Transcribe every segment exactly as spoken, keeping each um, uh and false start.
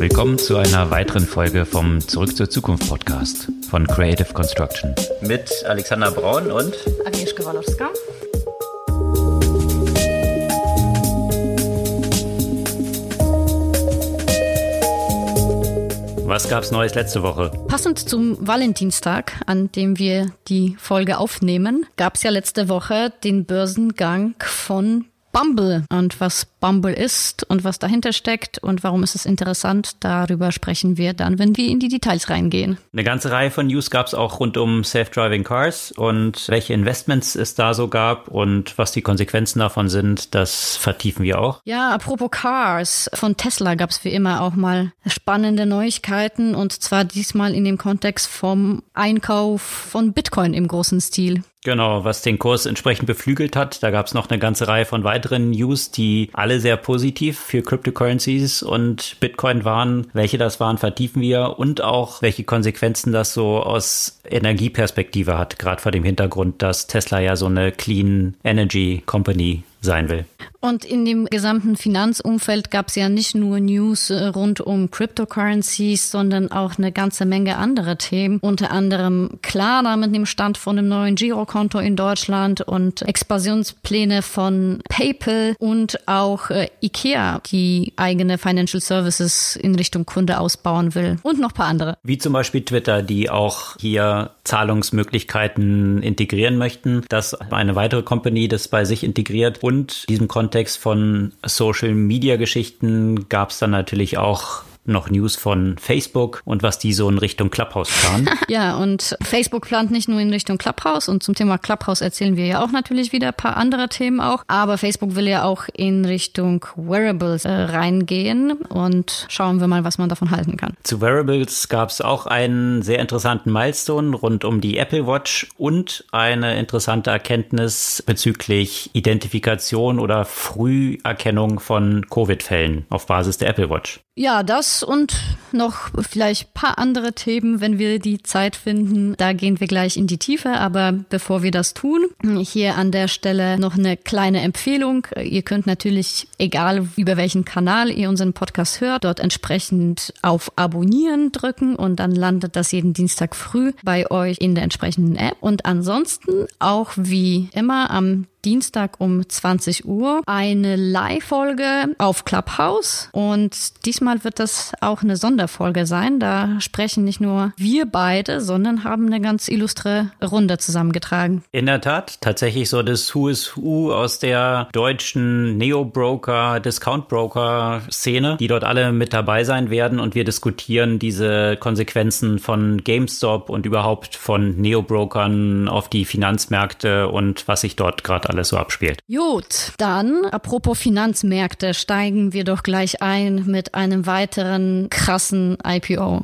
Willkommen zu einer weiteren Folge vom Zurück zur Zukunft Podcast von Creative Construction. Mit Alexander Braun und Agnieszka Walowska. Was gab's Neues letzte Woche? Passend zum Valentinstag, an dem wir die Folge aufnehmen, gab's ja letzte Woche den Börsengang von Bumble. Und was Bumble ist und was dahinter steckt und warum ist es interessant, darüber sprechen wir dann, wenn wir in die Details reingehen. Eine ganze Reihe von News gab es auch rund um Self-Driving Cars und welche Investments es da so gab und was die Konsequenzen davon sind, das vertiefen wir auch. Ja, apropos Cars, von Tesla gab es wie immer auch mal spannende Neuigkeiten und zwar diesmal in dem Kontext vom Einkauf von Bitcoin im großen Stil. Genau, was den Kurs entsprechend beflügelt hat. Da gab es noch eine ganze Reihe von weiteren News, die alle sehr positiv für Cryptocurrencies und Bitcoin waren. Welche das waren, vertiefen wir und auch welche Konsequenzen das so aus Energieperspektive hat, gerade vor dem Hintergrund, dass Tesla ja so eine Clean Energy Company sein will. Und in dem gesamten Finanzumfeld gab es ja nicht nur News rund um Cryptocurrencies, sondern auch eine ganze Menge andere Themen. Unter anderem Klarna mit dem Stand von einem neuen Girokonto in Deutschland und Expansionspläne von PayPal und auch äh, Ikea, die eigene Financial Services in Richtung Kunde ausbauen will und noch ein paar andere. Wie zum Beispiel Twitter, die auch hier Zahlungsmöglichkeiten integrieren möchten, dass eine weitere Company das bei sich integriert. Und in diesem Kontext von Social-Media-Geschichten gab es dann natürlich auch noch News von Facebook und was die so in Richtung Clubhouse planen. Ja, und Facebook plant nicht nur in Richtung Clubhouse und zum Thema Clubhouse erzählen wir ja auch natürlich wieder ein paar andere Themen auch, aber Facebook will ja auch in Richtung Wearables äh, reingehen und schauen wir mal, was man davon halten kann. Zu Wearables gab es auch einen sehr interessanten Milestone rund um die Apple Watch und eine interessante Erkenntnis bezüglich Identifikation oder Früherkennung von Covid-Fällen auf Basis der Apple Watch. Ja, das und noch vielleicht ein paar andere Themen, wenn wir die Zeit finden. Da gehen wir gleich in die Tiefe, aber bevor wir das tun, hier an der Stelle noch eine kleine Empfehlung. Ihr könnt natürlich, egal über welchen Kanal ihr unseren Podcast hört, dort entsprechend auf Abonnieren drücken und dann landet das jeden Dienstag früh bei euch in der entsprechenden App. Und ansonsten auch wie immer am Dienstag um zwanzig Uhr eine Live-Folge auf Clubhouse und diesmal wird das auch eine Sonderfolge sein. Da sprechen nicht nur wir beide, sondern haben eine ganz illustre Runde zusammengetragen. In der Tat, tatsächlich so das Who is Who aus der deutschen Neo-Broker, Discount-Broker-Szene, die dort alle mit dabei sein werden und wir diskutieren diese Konsequenzen von GameStop und überhaupt von Neo-Brokern auf die Finanzmärkte und was sich dort gerade alles so abspielt. Gut, dann apropos Finanzmärkte, steigen wir doch gleich ein mit einem weiteren krassen I P O.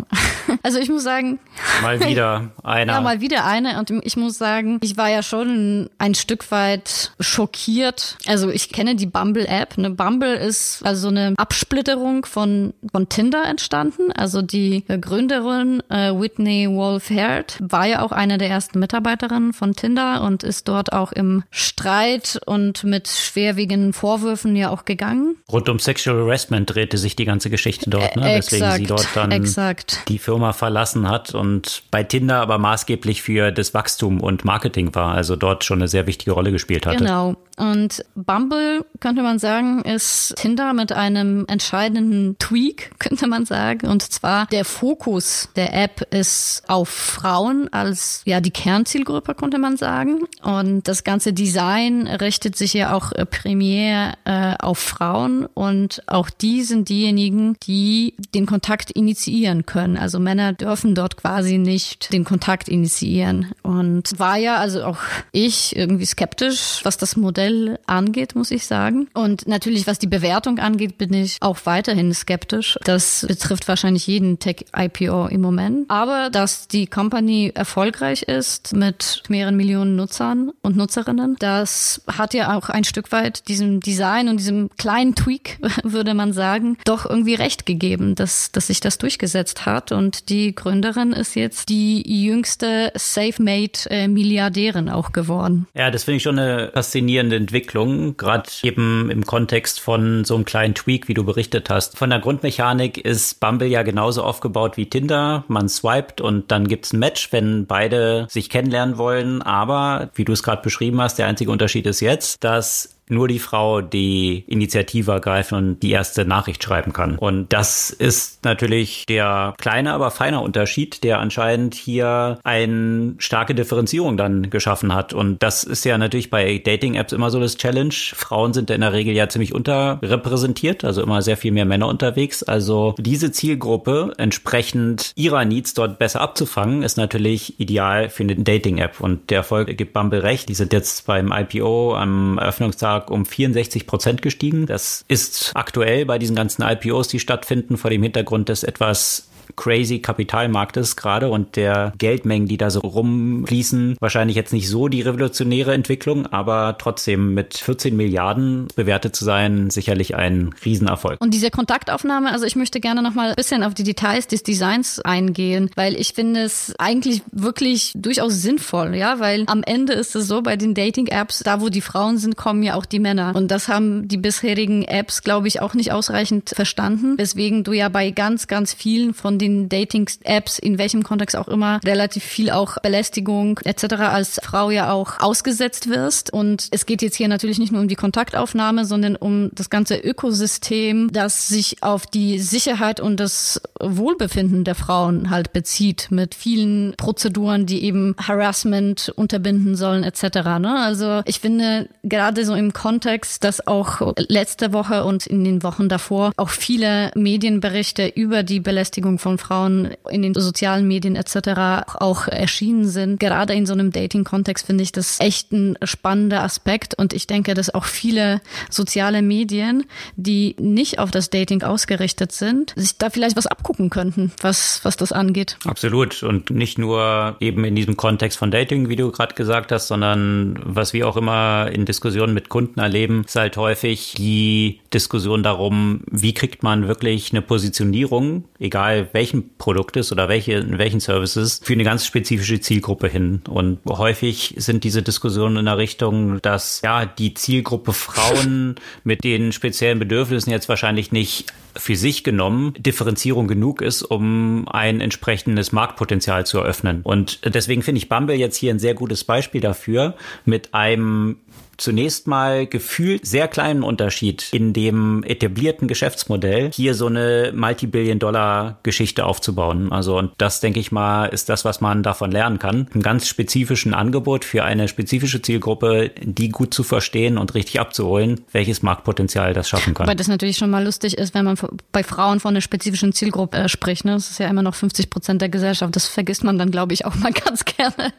Also ich muss sagen... Mal wieder eine. Ja, mal wieder eine und ich muss sagen, ich war ja schon ein Stück weit schockiert. Also ich kenne die Bumble-App. Ne? Bumble ist also eine Absplitterung von, von Tinder entstanden. Also die Gründerin äh, Whitney Wolf Herd war ja auch eine der ersten Mitarbeiterinnen von Tinder und ist dort auch im Streit und mit schwerwiegenden Vorwürfen ja auch gegangen. Rund um Sexual Harassment drehte sich die ganze Geschichte dort, ne? Exakt, weswegen sie dort dann exakt. Die Firma verlassen hat und bei Tinder aber maßgeblich für das Wachstum und Marketing war, also dort schon eine sehr wichtige Rolle gespielt hatte. Genau. Und Bumble, könnte man sagen, ist Tinder mit einem entscheidenden Tweak, könnte man sagen. Und zwar der Fokus der App ist auf Frauen als ja die Kernzielgruppe, könnte man sagen. Und das ganze Design richtet sich ja auch primär äh, auf Frauen. Und auch die sind diejenigen, die den Kontakt initiieren können. Also Männer dürfen dort quasi nicht den Kontakt initiieren. Und war ja also auch ich irgendwie skeptisch, was das Modell angeht, muss ich sagen. Und natürlich, was die Bewertung angeht, bin ich auch weiterhin skeptisch. Das betrifft wahrscheinlich jeden Tech-I P O im Moment. Aber dass die Company erfolgreich ist mit mehreren Millionen Nutzern und Nutzerinnen, das hat ja auch ein Stück weit diesem Design und diesem kleinen Tweak, würde man sagen, doch irgendwie recht gegeben, dass, dass sich das durchgesetzt hat. Und die Gründerin ist jetzt die jüngste Self-Made-Milliardärin auch geworden. Ja, das finde ich schon eine faszinierende spannende Entwicklung, gerade eben im Kontext von so einem kleinen Tweak, wie du berichtet hast. Von der Grundmechanik ist Bumble ja genauso aufgebaut wie Tinder. Man swiped und dann gibt's ein Match, wenn beide sich kennenlernen wollen. Aber, wie du es gerade beschrieben hast, der einzige Unterschied ist jetzt, dass nur die Frau die Initiative ergreifen und die erste Nachricht schreiben kann. Und das ist natürlich der kleine, aber feine Unterschied, der anscheinend hier eine starke Differenzierung dann geschaffen hat. Und das ist ja natürlich bei Dating-Apps immer so das Challenge. Frauen sind in der Regel ja ziemlich unterrepräsentiert, also immer sehr viel mehr Männer unterwegs. Also diese Zielgruppe entsprechend ihrer Needs dort besser abzufangen, ist natürlich ideal für eine Dating-App. Und der Erfolg gibt Bumble recht. Die sind jetzt beim I P O am Eröffnungstag um vierundsechzig Prozent gestiegen. Das ist aktuell bei diesen ganzen I P Os, die stattfinden, vor dem Hintergrund des etwas crazy Kapitalmarktes gerade und der Geldmengen, die da so rumfließen, wahrscheinlich jetzt nicht so die revolutionäre Entwicklung, aber trotzdem mit vierzehn Milliarden bewertet zu sein, sicherlich ein Riesenerfolg. Und diese Kontaktaufnahme, also ich möchte gerne nochmal ein bisschen auf die Details des Designs eingehen, weil ich finde es eigentlich wirklich durchaus sinnvoll, ja, weil am Ende ist es so, bei den Dating-Apps, da wo die Frauen sind, kommen ja auch die Männer. Und das haben die bisherigen Apps, glaube ich, auch nicht ausreichend verstanden, weswegen du ja bei ganz, ganz vielen von den in Dating-Apps, in welchem Kontext auch immer, relativ viel auch Belästigung et cetera als Frau ja auch ausgesetzt wirst. Und es geht jetzt hier natürlich nicht nur um die Kontaktaufnahme, sondern um das ganze Ökosystem, das sich auf die Sicherheit und das Wohlbefinden der Frauen halt bezieht, mit vielen Prozeduren, die eben Harassment unterbinden sollen et cetera. Also ich finde gerade so im Kontext, dass auch letzte Woche und in den Wochen davor auch viele Medienberichte über die Belästigung von Frauen in den sozialen Medien et cetera auch erschienen sind. Gerade in so einem Dating-Kontext finde ich das echt ein spannender Aspekt und ich denke, dass auch viele soziale Medien, die nicht auf das Dating ausgerichtet sind, sich da vielleicht was abgucken könnten, was, was das angeht. Absolut und nicht nur eben in diesem Kontext von Dating, wie du gerade gesagt hast, sondern was wir auch immer in Diskussionen mit Kunden erleben, ist halt häufig die Diskussion darum, wie kriegt man wirklich eine Positionierung, egal welchen Produktes oder welche, welchen Services, für eine ganz spezifische Zielgruppe hin. Und häufig sind diese Diskussionen in der Richtung, dass ja die Zielgruppe Frauen mit den speziellen Bedürfnissen jetzt wahrscheinlich nicht für sich genommen Differenzierung genug ist, um ein entsprechendes Marktpotenzial zu eröffnen. Und deswegen finde ich Bumble jetzt hier ein sehr gutes Beispiel dafür, mit einem zunächst mal gefühlt sehr kleinen Unterschied in dem etablierten Geschäftsmodell, hier so eine Multi-Billion-Dollar-Geschichte aufzubauen. Also und das, denke ich mal, ist das, was man davon lernen kann. Ein ganz spezifischen Angebot für eine spezifische Zielgruppe, die gut zu verstehen und richtig abzuholen, welches Marktpotenzial das schaffen kann. Weil das natürlich schon mal lustig ist, wenn man bei Frauen von einer spezifischen Zielgruppe äh, spricht. Ne? Das ist ja immer noch fünfzig Prozent der Gesellschaft. Das vergisst man dann, glaube ich, auch mal ganz gerne.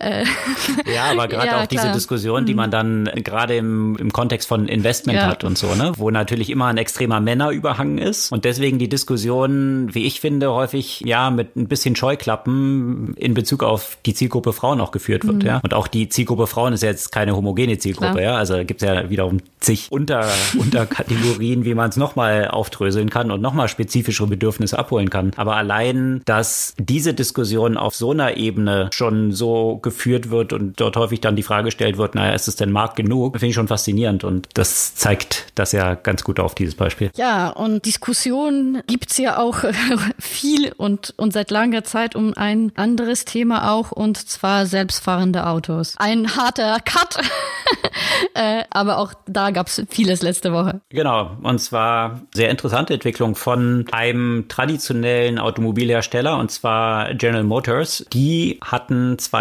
äh. Ja, aber gerade ja, auch klar. Diese Diskussion, die man dann gerade im, im Kontext von Investment ja. hat und so, ne? Wo natürlich immer ein extremer Männerüberhang ist und deswegen die Diskussion, wie ich finde, häufig ja mit ein bisschen Scheuklappen in Bezug auf die Zielgruppe Frauen auch geführt wird, mhm. ja. Und auch die Zielgruppe Frauen ist ja jetzt keine homogene Zielgruppe, klar. ja. Also da gibt es ja wiederum zig Unter, Unterkategorien, wie man es nochmal aufdröseln kann und nochmal spezifische Bedürfnisse abholen kann. Aber allein, dass diese Diskussion auf so einer Ebene schon so geführt wird und dort häufig dann die Frage gestellt wird, naja, ist es denn Markt genug? Finde ich schon faszinierend und das zeigt das ja ganz gut auf, dieses Beispiel. Ja, und Diskussionen gibt es ja auch viel und, und seit langer Zeit um ein anderes Thema auch und zwar selbstfahrende Autos. Ein harter Cut, äh, aber auch da gab es vieles letzte Woche. Genau, und zwar sehr interessante Entwicklung von einem traditionellen Automobilhersteller und zwar General Motors. Die hatten zwanzig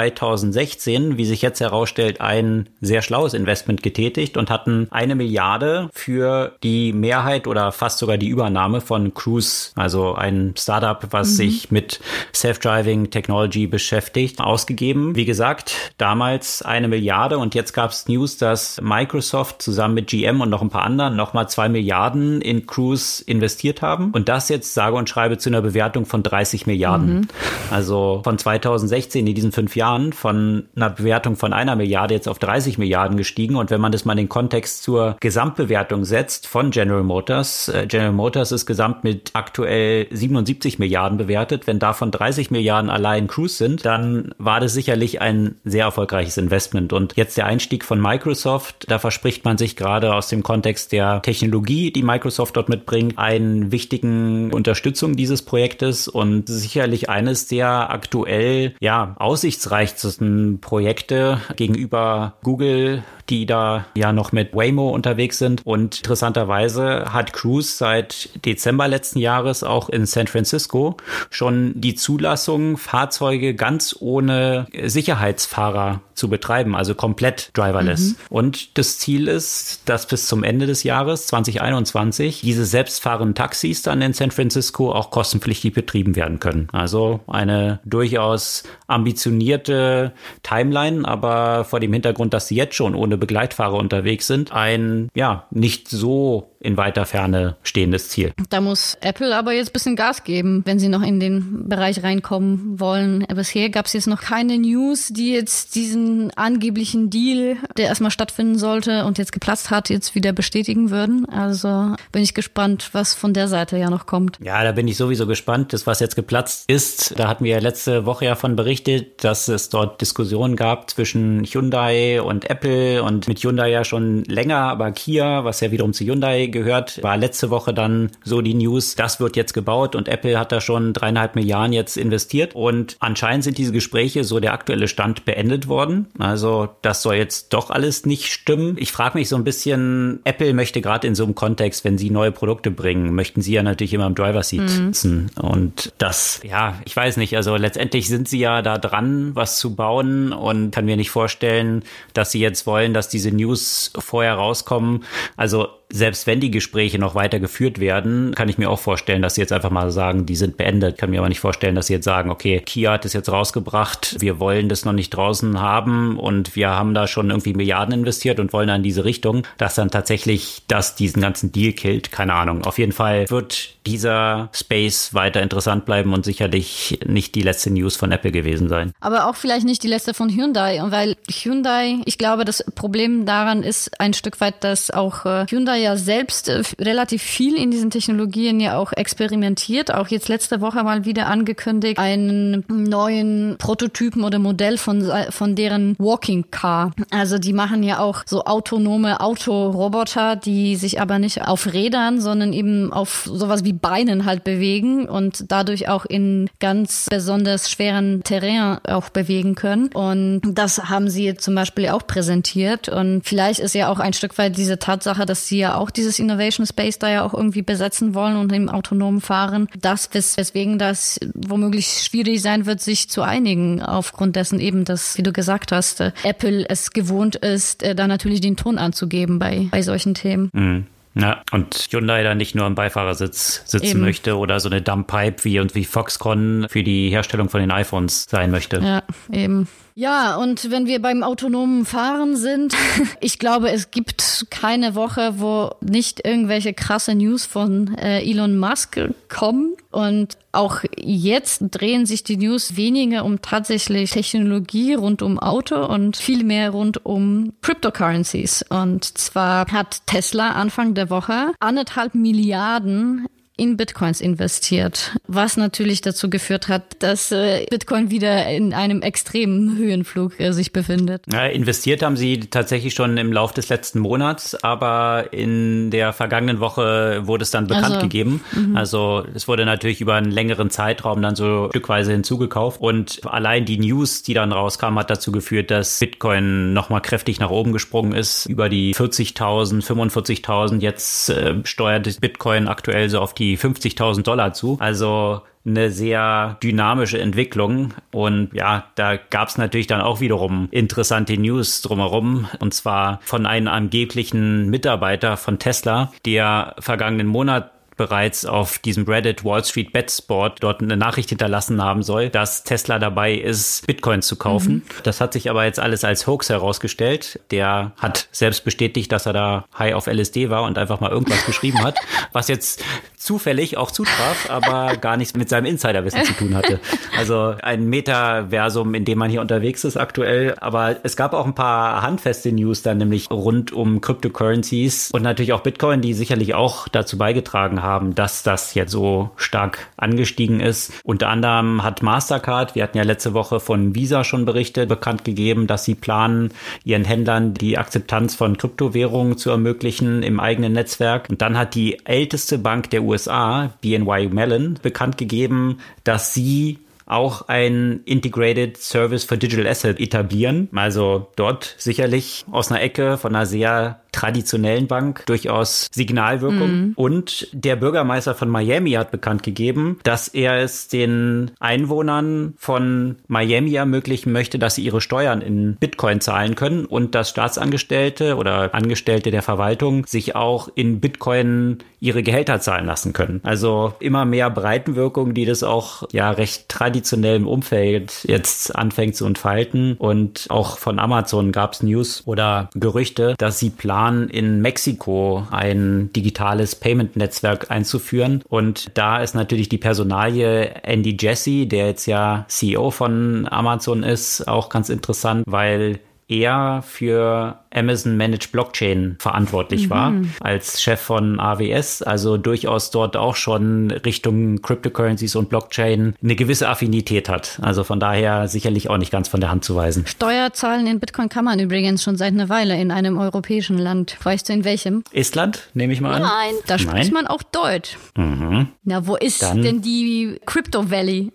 sechzehn, wie sich jetzt herausstellt, ein sehr schlaues Investment getätigt und hatten eine Milliarde für die Mehrheit oder fast sogar die Übernahme von Cruise, also ein Startup, was mhm. sich mit Self-Driving Technology beschäftigt, ausgegeben. Wie gesagt, damals eine Milliarde und jetzt gab es News, dass Microsoft zusammen mit G M und noch ein paar anderen nochmal zwei Milliarden in Cruise investiert haben und das jetzt sage und schreibe zu einer Bewertung von dreißig Milliarden. Mhm. Also von zwanzig sechzehn in diesen fünf Jahren von einer Bewertung von einer Milliarde jetzt auf dreißig Milliarden gestiegen und wenn man das mal in den Kontext zur Gesamtbewertung setzt von General Motors, General Motors ist gesamt mit aktuell siebenundsiebzig Milliarden bewertet, wenn davon dreißig Milliarden allein Cruise sind, dann war das sicherlich ein sehr erfolgreiches Investment und jetzt der Einstieg von Microsoft. Da verspricht man sich gerade aus dem Kontext der Technologie, die Microsoft dort mitbringt, einen wichtigen Unterstützung dieses Projektes und sicherlich eines der aktuell ja aussichtsreichsten Projekte gegenüber Google, die da ja noch mit Waymo unterwegs sind. Und interessanterweise hat Cruise seit Dezember letzten Jahres auch in San Francisco schon die Zulassung, Fahrzeuge ganz ohne Sicherheitsfahrer zu betreiben, also komplett driverless. Mhm. Und das Ziel ist, dass bis zum Ende des Jahres zwanzig einundzwanzig diese selbstfahrenden Taxis dann in San Francisco auch kostenpflichtig betrieben werden können. Also eine durchaus ambitionierte Timeline, aber vor dem Hintergrund, dass sie jetzt schon ohne Begleitfahrer unterwegs sind, ein ja nicht so in weiter Ferne stehendes Ziel. Da muss Apple aber jetzt ein bisschen Gas geben, wenn sie noch in den Bereich reinkommen wollen. Bisher gab es jetzt noch keine News, die jetzt diesen angeblichen Deal, der erstmal stattfinden sollte und jetzt geplatzt hat, jetzt wieder bestätigen würden. Also bin ich gespannt, was von der Seite ja noch kommt. Ja, da bin ich sowieso gespannt. Das, was jetzt geplatzt ist, da hatten wir letzte Woche ja von berichtet, dass es dort Diskussionen gab zwischen Hyundai und Apple und mit Hyundai ja schon länger, aber Kia, was ja wiederum zu Hyundai gehört, war letzte Woche dann so die News, das wird jetzt gebaut und Apple hat da schon dreieinhalb Milliarden jetzt investiert und anscheinend sind diese Gespräche, so der aktuelle Stand, beendet worden. Also das soll jetzt doch alles nicht stimmen. Ich frage mich so ein bisschen, Apple möchte gerade in so einem Kontext, wenn sie neue Produkte bringen, möchten sie ja natürlich immer im Driver's Seat mhm. sitzen und das, ja, ich weiß nicht, also letztendlich sind sie ja da dran, was zu bauen und kann mir nicht vorstellen, dass sie jetzt wollen, dass diese News vorher rauskommen. Also selbst wenn die Gespräche noch weiter geführt werden, kann ich mir auch vorstellen, dass sie jetzt einfach mal sagen, die sind beendet. Kann mir aber nicht vorstellen, dass sie jetzt sagen, okay, Kia hat das jetzt rausgebracht, wir wollen das noch nicht draußen haben und wir haben da schon irgendwie Milliarden investiert und wollen dann in diese Richtung, dass dann tatsächlich das diesen ganzen Deal killt. Keine Ahnung. Auf jeden Fall wird dieser Space weiter interessant bleiben und sicherlich nicht die letzte News von Apple gewesen sein. Aber auch vielleicht nicht die letzte von Hyundai, weil Hyundai, ich glaube, das Problem daran ist ein Stück weit, dass auch Hyundai ja selbst äh, relativ viel in diesen Technologien ja auch experimentiert, auch jetzt letzte Woche mal wieder angekündigt, einen neuen Prototypen oder Modell von, von deren Walking Car. Also die machen ja auch so autonome Autoroboter, die sich aber nicht auf Rädern, sondern eben auf sowas wie Beinen halt bewegen und dadurch auch in ganz besonders schweren Terrain auch bewegen können. Und das haben sie jetzt zum Beispiel auch präsentiert und vielleicht ist ja auch ein Stück weit diese Tatsache, dass sie ja auch dieses Innovation Space da ja auch irgendwie besetzen wollen und im autonomen Fahren. Das, wes- weswegen das womöglich schwierig sein wird, sich zu einigen, aufgrund dessen eben, dass, wie du gesagt hast, Apple es gewohnt ist, da natürlich den Ton anzugeben bei, bei solchen Themen. Mhm. Ja, und Hyundai da nicht nur am Beifahrersitz sitzen Eben. möchte oder so eine Dumbpipe wie und wie Foxconn für die Herstellung von den iPhones sein möchte. Ja, eben. Ja, und wenn wir beim autonomen Fahren sind, ich glaube, es gibt keine Woche, wo nicht irgendwelche krasse News von äh, Elon Musk kommen. Und auch jetzt drehen sich die News weniger um tatsächlich Technologie rund um Auto und viel mehr rund um Cryptocurrencies. Und zwar hat Tesla Anfang der Woche anderthalb Milliarden in Bitcoins investiert, was natürlich dazu geführt hat, dass äh, Bitcoin wieder in einem extremen Höhenflug äh, sich befindet. Ja, investiert haben sie tatsächlich schon im Lauf des letzten Monats, aber in der vergangenen Woche wurde es dann bekannt also, gegeben. M-hmm. Also es wurde natürlich über einen längeren Zeitraum dann so stückweise hinzugekauft und allein die News, die dann rauskam, hat dazu geführt, dass Bitcoin nochmal kräftig nach oben gesprungen ist. Über die vierzigtausend, fünfundvierzigtausend, jetzt äh, steuert Bitcoin aktuell so auf die fünfzigtausend Dollar zu. Also eine sehr dynamische Entwicklung. Und ja, da gab es natürlich dann auch wiederum interessante News drumherum. Und zwar von einem angeblichen Mitarbeiter von Tesla, der vergangenen Monat bereits auf diesem Reddit Wall Street Bets Board dort eine Nachricht hinterlassen haben soll, dass Tesla dabei ist, Bitcoins zu kaufen. Mhm. Das hat sich aber jetzt alles als Hoax herausgestellt. Der hat selbst bestätigt, dass er da high auf L S D war und einfach mal irgendwas geschrieben hat, was jetzt zufällig auch zutraf, aber gar nichts mit seinem Insiderwissen zu tun hatte. Also ein Metaversum, in dem man hier unterwegs ist aktuell. Aber es gab auch ein paar handfeste News dann, nämlich rund um Cryptocurrencies und natürlich auch Bitcoin, die sicherlich auch dazu beigetragen haben, dass das jetzt so stark angestiegen ist. Unter anderem hat Mastercard, wir hatten ja letzte Woche von Visa schon berichtet, bekannt gegeben, dass sie planen, ihren Händlern die Akzeptanz von Kryptowährungen zu ermöglichen im eigenen Netzwerk. Und dann hat die älteste Bank der U S A, B N Y Mellon, bekannt gegeben, dass sie auch ein Integrated Service for Digital Asset etablieren. Also dort sicherlich aus einer Ecke von einer sehr traditionellen Bank durchaus Signalwirkung. Mm. Und der Bürgermeister von Miami hat bekannt gegeben, dass er es den Einwohnern von Miami ermöglichen möchte, dass sie ihre Steuern in Bitcoin zahlen können und dass Staatsangestellte oder Angestellte der Verwaltung sich auch in Bitcoin ihre Gehälter zahlen lassen können. Also immer mehr Breitenwirkung, die das auch ja recht traditionell im Umfeld jetzt anfängt zu entfalten. Und auch von Amazon gab es News oder Gerüchte, dass sie planen, in Mexiko ein digitales Payment-Netzwerk einzuführen. Und da ist natürlich die Personalie Andy Jassy, der jetzt ja C E O von Amazon ist, auch ganz interessant, weil er für Amazon Managed Blockchain verantwortlich mhm. war, als Chef von A W S, also durchaus dort auch schon Richtung Cryptocurrencies und Blockchain eine gewisse Affinität hat. Also von daher sicherlich auch nicht ganz von der Hand zu weisen. Steuerzahlen in Bitcoin kann man übrigens schon seit einer Weile in einem europäischen Land. Weißt du in welchem? Estland, nehme ich mal Nein. an. Nein, da spricht man auch Deutsch. Mhm. Na, wo ist Dann. denn die Crypto Valley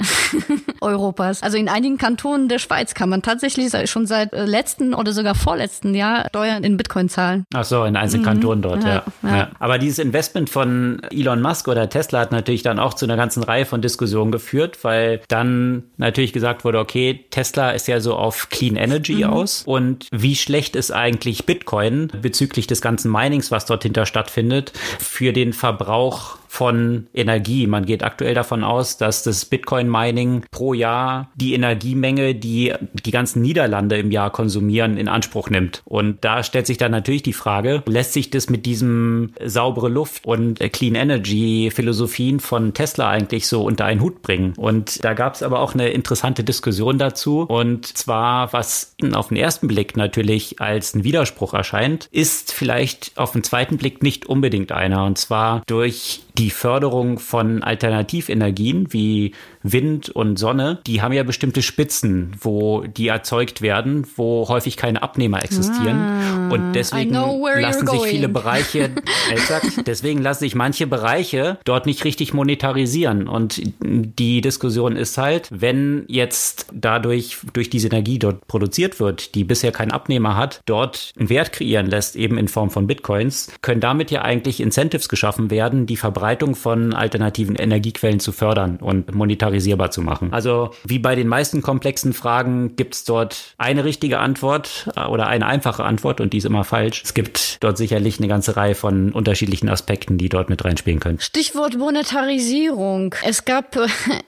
Europas? Also in einigen Kantonen der Schweiz kann man tatsächlich schon seit letzten oder sogar vorletzten Jahr Steuern in Bitcoin zahlen. Ach so, in einzelnen Kantonen mhm. dort, ja, ja. ja. Aber dieses Investment von Elon Musk oder Tesla hat natürlich dann auch zu einer ganzen Reihe von Diskussionen geführt, weil dann natürlich gesagt wurde, okay, Tesla ist ja so auf Clean Energy mhm. aus und wie schlecht ist eigentlich Bitcoin bezüglich des ganzen Minings, was dort hinter stattfindet, für den Verbrauch von Energie. Man geht aktuell davon aus, dass das Bitcoin-Mining pro Jahr die Energiemenge, die die ganzen Niederlande im Jahr konsumieren, in Anspruch nimmt. Und da stellt sich dann natürlich die Frage, lässt sich das mit diesem saubere Luft und Clean Energy Philosophien von Tesla eigentlich so unter einen Hut bringen? Und da gab es aber auch eine interessante Diskussion dazu. Und zwar, was auf den ersten Blick natürlich als ein Widerspruch erscheint, ist vielleicht auf den zweiten Blick nicht unbedingt einer. Und zwar durch die die Förderung von Alternativenergien wie Wind und Sonne, die haben ja bestimmte Spitzen, wo die erzeugt werden, wo häufig keine Abnehmer existieren. Ah, und deswegen lassen sich going. viele Bereiche, exakt, deswegen lassen sich manche Bereiche dort nicht richtig monetarisieren. Und die Diskussion ist halt, wenn jetzt dadurch, durch diese Energie dort produziert wird, die bisher keinen Abnehmer hat, dort einen Wert kreieren lässt, eben in Form von Bitcoins, können damit ja eigentlich Incentives geschaffen werden, die Verbreitung von alternativen Energiequellen zu fördern und monetarisierbar zu machen. Also wie bei den meisten komplexen Fragen gibt es dort eine richtige Antwort oder eine einfache Antwort und die ist immer falsch. Es gibt dort sicherlich eine ganze Reihe von unterschiedlichen Aspekten, die dort mit reinspielen können. Stichwort Monetarisierung. Es gab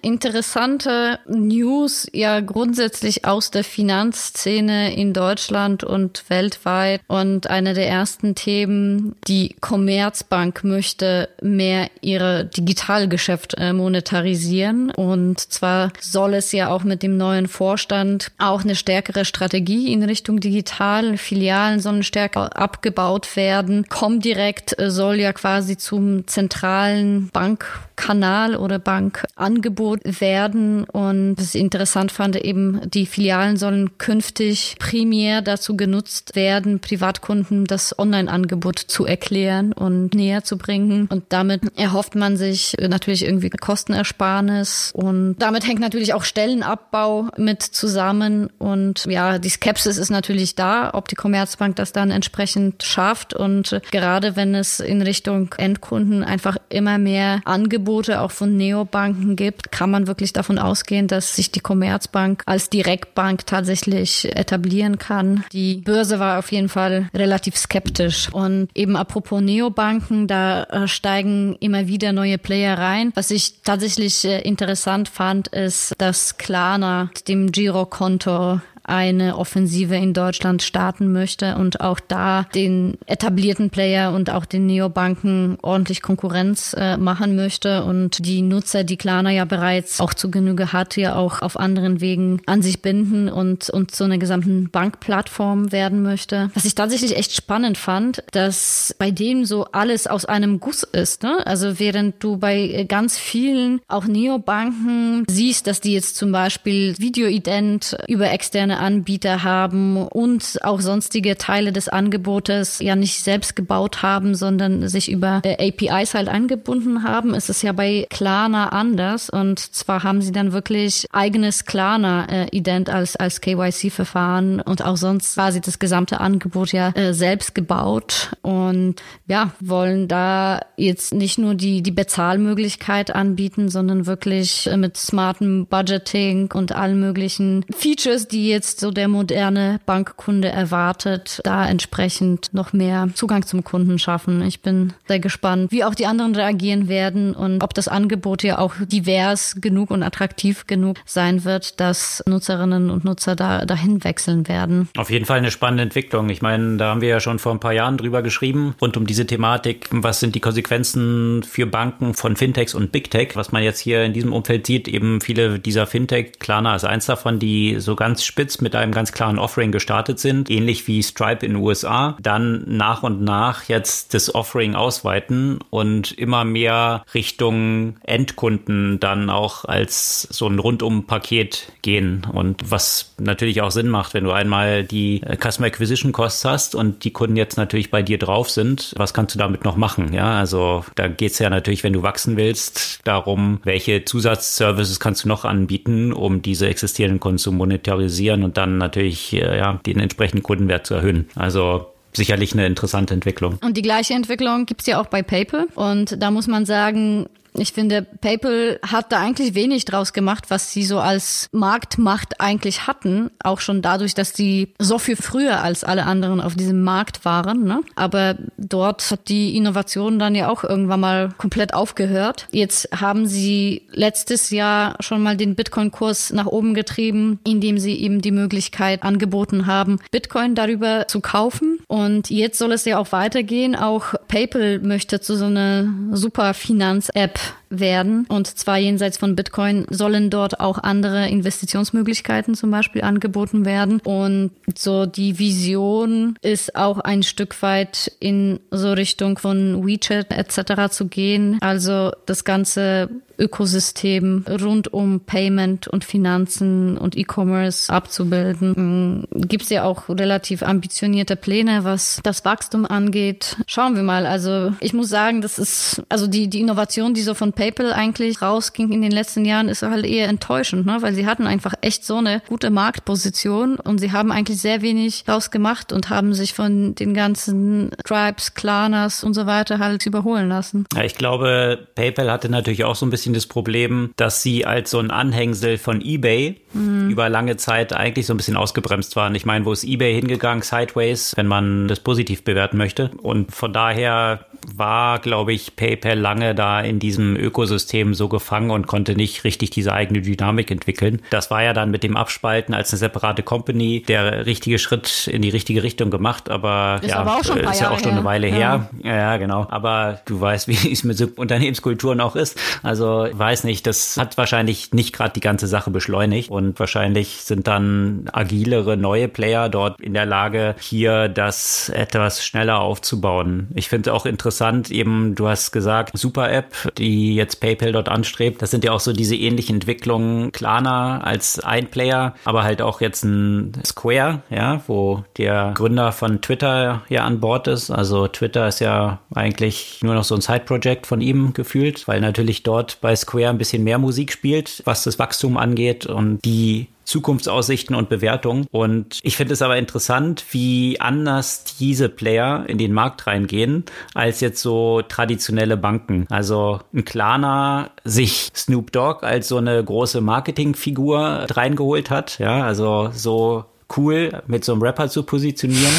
interessante News ja grundsätzlich aus der Finanzszene in Deutschland und weltweit und eine der ersten Themen, die Commerzbank möchte mehr ihre Digitalgeschäfte monetarisieren. Und zwar soll es ja auch mit dem neuen Vorstand auch eine stärkere Strategie in Richtung digital. Filialen sollen stärker abgebaut werden. Comdirect soll ja quasi zum zentralen Bankkanal oder Bankangebot werden. Und was ich interessant fand, eben die Filialen sollen künftig primär dazu genutzt werden, Privatkunden das Online-Angebot zu erklären und näher zu bringen. Und damit erhofft man sich natürlich irgendwie Kostenersparnis und damit hängt natürlich auch Stellenabbau mit zusammen und ja, die Skepsis ist natürlich da, ob die Commerzbank das dann entsprechend schafft und gerade wenn es in Richtung Endkunden einfach immer mehr Angebote auch von Neobanken gibt, kann man wirklich davon ausgehen, dass sich die Commerzbank als Direktbank tatsächlich etablieren kann. Die Börse war auf jeden Fall relativ skeptisch und eben apropos Neobanken, da steigen immer wieder neue Player rein. Was ich tatsächlich interessant fand, ist, dass Klarna mit dem Girokonto eine Offensive in Deutschland starten möchte und auch da den etablierten Player und auch den Neobanken ordentlich Konkurrenz äh, machen möchte und die Nutzer, die Klarna ja bereits auch zu Genüge hat, ja auch auf anderen Wegen an sich binden und, und zu einer gesamten Bankplattform werden möchte. Was ich tatsächlich echt spannend fand, dass bei dem so alles aus einem Guss ist, ne? Also während du bei ganz vielen auch Neobanken siehst, dass die jetzt zum Beispiel Videoident über externe Anbieter haben und auch sonstige Teile des Angebotes ja nicht selbst gebaut haben, sondern sich über A P Is halt angebunden haben, ist es ja bei Klarna anders. Und zwar haben sie dann wirklich eigenes Klarna-Ident als, als K Y C-Verfahren und auch sonst quasi das gesamte Angebot ja äh, selbst gebaut und ja, wollen da jetzt nicht nur die, die Bezahlmöglichkeit anbieten, sondern wirklich mit smartem Budgeting und allen möglichen Features, die jetzt so der moderne Bankkunde erwartet, da entsprechend noch mehr Zugang zum Kunden schaffen. Ich bin sehr gespannt, wie auch die anderen reagieren werden und ob das Angebot ja auch divers genug und attraktiv genug sein wird, dass Nutzerinnen und Nutzer da dahin wechseln werden. Auf jeden Fall eine spannende Entwicklung. Ich meine, da haben wir ja schon vor ein paar Jahren drüber geschrieben, rund um diese Thematik, was sind die Konsequenzen für Banken von Fintechs und Big Tech, was man jetzt hier in diesem Umfeld sieht, eben viele dieser Fintech, Klarna ist eins davon, die so ganz spitz mit einem ganz klaren Offering gestartet sind, ähnlich wie Stripe in den U S A, dann nach und nach jetzt das Offering ausweiten und immer mehr Richtung Endkunden dann auch als so ein Rundum-Paket gehen und was natürlich auch Sinn macht, wenn du einmal die Customer Acquisition Costs hast und die Kunden jetzt natürlich bei dir drauf sind, was kannst du damit noch machen? Ja, also da geht es ja natürlich, wenn du wachsen willst, darum, welche Zusatzservices kannst du noch anbieten, um diese existierenden Kunden zu monetarisieren und dann natürlich ja, den entsprechenden Kundenwert zu erhöhen. Also sicherlich eine interessante Entwicklung. Und die gleiche Entwicklung gibt es ja auch bei PayPal. Und da muss man sagen, ich finde, PayPal hat da eigentlich wenig draus gemacht, was sie so als Marktmacht eigentlich hatten. Auch schon dadurch, dass sie so viel früher als alle anderen auf diesem Markt waren. Ne? Aber dort hat die Innovation dann ja auch irgendwann mal komplett aufgehört. Jetzt haben sie letztes Jahr schon mal den Bitcoin-Kurs nach oben getrieben, indem sie eben die Möglichkeit angeboten haben, Bitcoin darüber zu kaufen. Und jetzt soll es ja auch weitergehen. Auch PayPal möchte zu so einer super Finanz-App werden. Und zwar jenseits von Bitcoin sollen dort auch andere Investitionsmöglichkeiten zum Beispiel angeboten werden. Und so die Vision ist auch ein Stück weit in so Richtung von WeChat et cetera zu gehen. Also das ganze Ökosystem rund um Payment und Finanzen und E-Commerce abzubilden. Gibt es ja auch relativ ambitionierte Pläne, was das Wachstum angeht. Schauen wir mal. Also ich muss sagen, das ist, also die, die Innovation, die so von PayPal eigentlich rausging in den letzten Jahren, ist halt eher enttäuschend, ne? Weil sie hatten einfach echt so eine gute Marktposition und sie haben eigentlich sehr wenig draus gemacht und haben sich von den ganzen Tribes, Klarnas und so weiter halt überholen lassen. Ja, ich glaube, PayPal hatte natürlich auch so ein bisschen das Problem, dass sie als so ein Anhängsel von eBay mhm. über lange Zeit eigentlich so ein bisschen ausgebremst waren. Ich meine, wo ist eBay hingegangen? Sideways, wenn man das positiv bewerten möchte. Und von daher war, glaube ich, PayPal lange da in diesem Ökosystem so gefangen und konnte nicht richtig diese eigene Dynamik entwickeln. Das war ja dann mit dem Abspalten als eine separate Company der richtige Schritt in die richtige Richtung gemacht, aber ist, ja, aber auch schon ist ja auch schon her. eine Weile her. Ja. ja, genau. Aber du weißt, wie es mit so Unternehmenskulturen auch ist. Also, weiß nicht, das hat wahrscheinlich nicht gerade die ganze Sache beschleunigt und wahrscheinlich sind dann agilere, neue Player dort in der Lage, hier das etwas schneller aufzubauen. Ich finde auch interessant, eben, du hast gesagt, Super-App, die jetzt PayPal dort anstrebt. Das sind ja auch so diese ähnlichen Entwicklungen. Klarna als ein Player, aber halt auch jetzt ein Square, ja, wo der Gründer von Twitter ja an Bord ist. Also Twitter ist ja eigentlich nur noch so ein Side-Project von ihm gefühlt, weil natürlich dort bei Square ein bisschen mehr Musik spielt, was das Wachstum angeht und die Zukunftsaussichten und Bewertungen. Und ich finde es aber interessant, wie anders diese Player in den Markt reingehen, als jetzt so traditionelle Banken. Also ein Klarna sich Snoop Dogg als so eine große Marketingfigur reingeholt hat. Ja, also so cool, mit so einem Rapper zu positionieren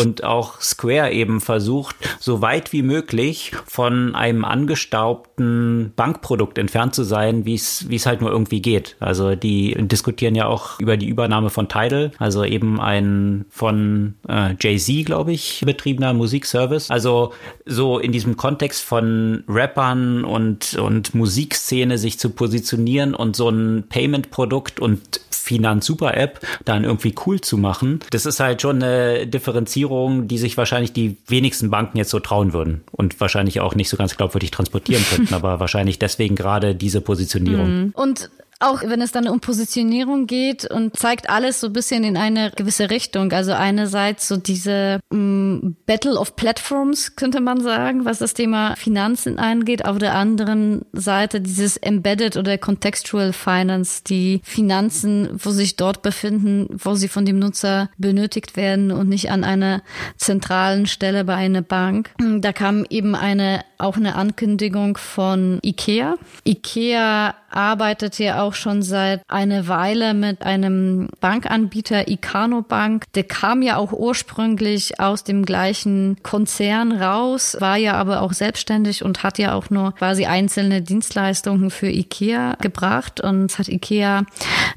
und auch Square eben versucht, so weit wie möglich von einem angestaubten Bankprodukt entfernt zu sein, wie es wie es halt nur irgendwie geht. Also die diskutieren ja auch über die Übernahme von Tidal, also eben ein von äh, Jay-Z, glaube ich, betriebener Musikservice. Also so in diesem Kontext von Rappern und, und Musikszene sich zu positionieren und so ein Payment-Produkt und Finanz-Super-App dann irgendwie cool zu machen, das ist halt schon eine Differenzierung, die sich wahrscheinlich die wenigsten Banken jetzt so trauen würden und wahrscheinlich auch nicht so ganz glaubwürdig transportieren könnten, aber wahrscheinlich deswegen gerade diese Positionierung. Und auch wenn es dann um Positionierung geht und zeigt alles so ein bisschen in eine gewisse Richtung. Also einerseits so diese mh, Battle of Platforms, könnte man sagen, was das Thema Finanzen angeht. Auf der anderen Seite dieses Embedded oder Contextual Finance, die Finanzen, wo sich dort befinden, wo sie von dem Nutzer benötigt werden und nicht an einer zentralen Stelle bei einer Bank. Da kam eben eine auch eine Ankündigung von Ikea. Ikea arbeitet ja auch schon seit einer Weile mit einem Bankanbieter, Ikano Bank. Der kam ja auch ursprünglich aus dem gleichen Konzern raus, war ja aber auch selbstständig und hat ja auch nur quasi einzelne Dienstleistungen für Ikea gebracht. Und es hat Ikea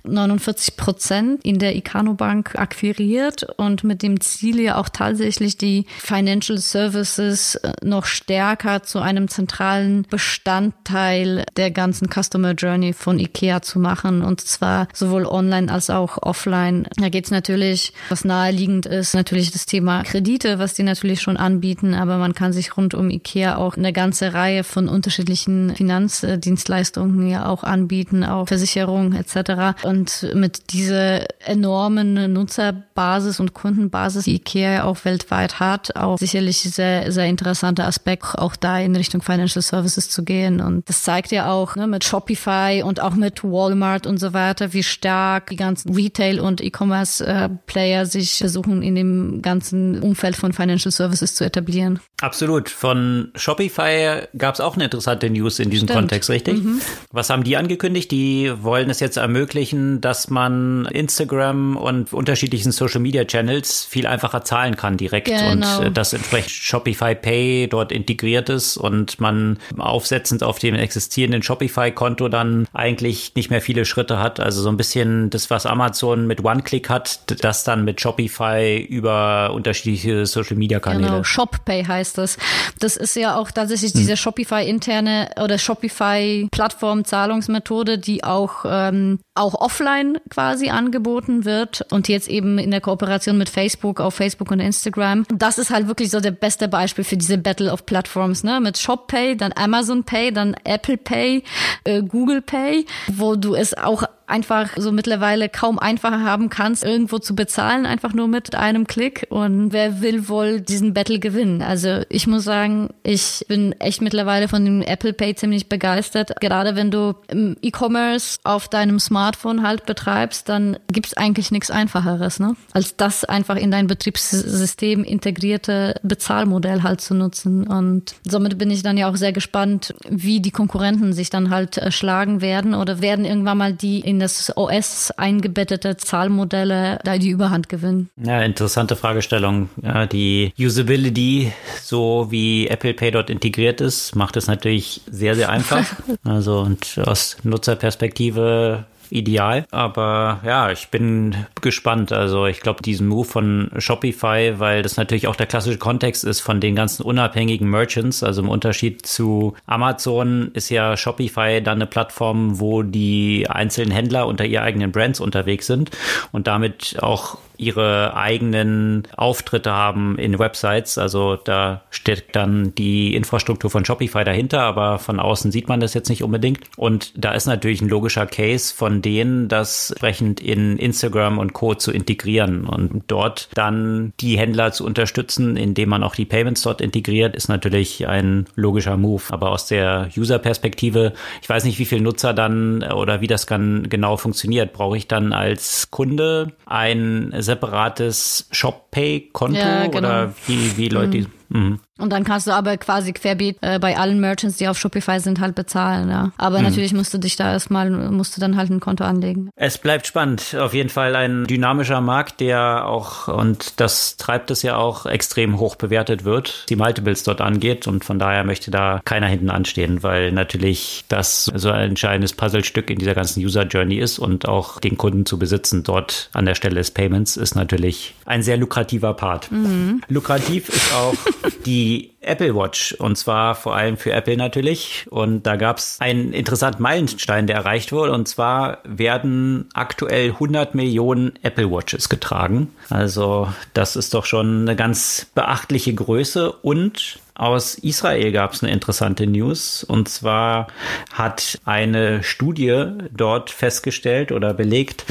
neunundvierzig Prozent in der Ikano Bank akquiriert und mit dem Ziel ja auch tatsächlich die Financial Services noch stärker zu einem zentralen Bestandteil der ganzen Customer Journey von Ikea zu machen, und zwar sowohl online als auch offline. Da geht es natürlich, was naheliegend ist, natürlich das Thema Kredite, was die natürlich schon anbieten, aber man kann sich rund um Ikea auch eine ganze Reihe von unterschiedlichen Finanzdienstleistungen ja auch anbieten, auch Versicherungen et cetera. Und mit dieser enormen Nutzerbasis und Kundenbasis, die Ikea ja auch weltweit hat, auch sicherlich sehr, sehr interessanter Aspekt, auch da in Richtung Financial Services zu gehen. Und das zeigt ja auch, ne, mit Shopify und auch mit Walmart und so weiter, wie stark die ganzen Retail- und E-Commerce-Player sich versuchen, in dem ganzen Umfeld von Financial Services zu etablieren. Absolut. Von Shopify gab es auch eine interessante News in diesem Stimmt. Kontext, richtig? Mhm. Was haben die angekündigt? Die wollen es jetzt ermöglichen, dass man Instagram und unterschiedlichen Social-Media-Channels viel einfacher zahlen kann direkt. Genau. Und dass entsprechend Shopify Pay dort integriert ist und man aufsetzend auf dem existierenden Shopify-Konto dann eigentlich nicht mehr viele Schritte hat. Also so ein bisschen das, was Amazon mit One-Click hat, das dann mit Shopify über unterschiedliche Social-Media-Kanäle. Genau, ShopPay heißt das. Das ist ja auch tatsächlich hm. diese Shopify-interne oder Shopify-Plattform-Zahlungsmethode, die auch, ähm, auch offline quasi angeboten wird und jetzt eben in der Kooperation mit Facebook, auf Facebook und Instagram. Das ist halt wirklich so der beste Beispiel für diese Battle of Platforms, ne? Mit ShopPay, dann Amazon Pay, dann Apple Pay, äh, Google Pay, wo du es auch einfach so mittlerweile kaum einfacher haben kannst, irgendwo zu bezahlen, einfach nur mit einem Klick. Und wer will wohl diesen Battle gewinnen? Also ich muss sagen, ich bin echt mittlerweile von dem Apple Pay ziemlich begeistert. Gerade wenn du E-Commerce auf deinem Smartphone halt betreibst, dann gibt's eigentlich nichts Einfacheres, ne? Als das einfach in dein Betriebssystem integrierte Bezahlmodell halt zu nutzen. Und somit bin ich dann ja auch sehr gespannt, wie die Konkurrenten sich dann halt schlagen werden, oder werden irgendwann mal die in das O S eingebettete Zahlmodelle da die Überhand gewinnen. Ja, interessante Fragestellung. Ja, die Usability, so wie Apple Pay dort integriert ist, macht es natürlich sehr, sehr einfach. Also und aus Nutzerperspektive ideal. Aber ja, ich bin gespannt. Also ich glaube, diesen Move von Shopify, weil das natürlich auch der klassische Kontext ist von den ganzen unabhängigen Merchants. Also im Unterschied zu Amazon ist ja Shopify dann eine Plattform, wo die einzelnen Händler unter ihren eigenen Brands unterwegs sind und damit auch ihre eigenen Auftritte haben in Websites. Also da steckt dann die Infrastruktur von Shopify dahinter, aber von außen sieht man das jetzt nicht unbedingt. Und da ist natürlich ein logischer Case von denen, das entsprechend in Instagram und Co. zu integrieren und dort dann die Händler zu unterstützen, indem man auch die Payments dort integriert, ist natürlich ein logischer Move. Aber aus der User-Perspektive, ich weiß nicht, wie viele Nutzer dann oder wie das dann genau funktioniert. Brauche ich dann als Kunde ein separates Shop-Pay-Konto, ja, genau, oder wie, wie Leute... Mhm. Mhm. Und dann kannst du aber quasi querbeet äh, bei allen Merchants, die auf Shopify sind, halt bezahlen. Ja. Aber mhm. natürlich musst du dich da erstmal, musst du dann halt ein Konto anlegen. Es bleibt spannend. Auf jeden Fall ein dynamischer Markt, der auch, und das treibt es ja auch, extrem hoch bewertet wird, die Multiples dort angeht. Und von daher möchte da keiner hinten anstehen, weil natürlich das so ein entscheidendes Puzzlestück in dieser ganzen User Journey ist und auch den Kunden zu besitzen dort an der Stelle des Payments ist natürlich ein sehr lukrativer Part. Mhm. Lukrativ ist auch die Apple Watch, und zwar vor allem für Apple natürlich. Und da gab es einen interessanten Meilenstein, der erreicht wurde. Und zwar werden aktuell hundert Millionen Apple Watches getragen. Also das ist doch schon eine ganz beachtliche Größe. Und aus Israel gab es eine interessante News, und zwar hat eine Studie dort festgestellt oder belegt,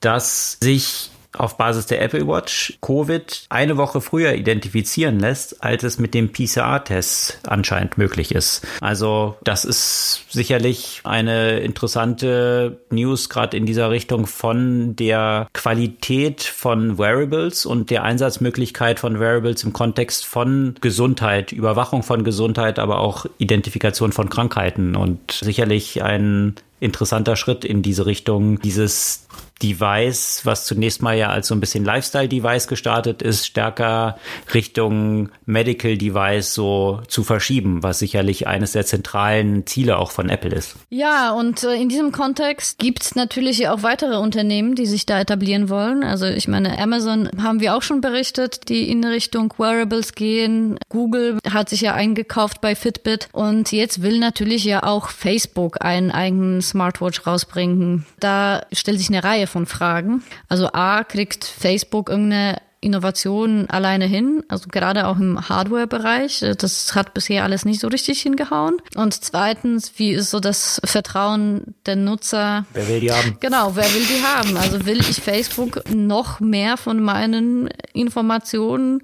dass sich auf Basis der Apple Watch Covid eine Woche früher identifizieren lässt, als es mit dem P C R-Test anscheinend möglich ist. Also das ist sicherlich eine interessante News, gerade in dieser Richtung von der Qualität von Wearables und der Einsatzmöglichkeit von Wearables im Kontext von Gesundheit, Überwachung von Gesundheit, aber auch Identifikation von Krankheiten, und sicherlich ein interessanter Schritt in diese Richtung, dieses Device, was zunächst mal ja als so ein bisschen Lifestyle-Device gestartet ist, stärker Richtung Medical-Device so zu verschieben, was sicherlich eines der zentralen Ziele auch von Apple ist. Ja, und in diesem Kontext gibt es natürlich auch weitere Unternehmen, die sich da etablieren wollen. Also ich meine, Amazon haben wir auch schon berichtet, die in Richtung Wearables gehen. Google hat sich ja eingekauft bei Fitbit, und jetzt will natürlich ja auch Facebook einen eigenen Smartwatch rausbringen. Da stellt sich eine Reihe von Fragen. Also A, kriegt Facebook irgendeine Innovation alleine hin, also gerade auch im Hardware-Bereich. Das hat bisher alles nicht so richtig hingehauen. Und zweitens, wie ist so das Vertrauen der Nutzer? Wer will die haben? Genau, wer will die haben? Also will ich Facebook noch mehr von meinen Informationen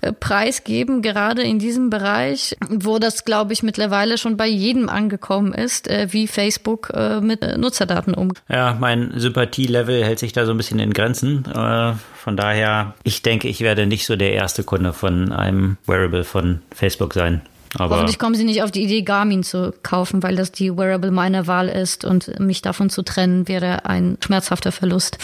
äh, preisgeben, gerade in diesem Bereich, wo das, glaube ich, mittlerweile schon bei jedem angekommen ist, äh, wie Facebook äh, mit äh, Nutzerdaten umgeht. Ja, mein Sympathielevel hält sich da so ein bisschen in Grenzen. Äh, von daher, ich Ich denke, ich werde nicht so der erste Kunde von einem Wearable von Facebook sein. Aber hoffentlich kommen sie nicht auf die Idee, Garmin zu kaufen, weil das die Wearable meiner Wahl ist, und mich davon zu trennen wäre ein schmerzhafter Verlust.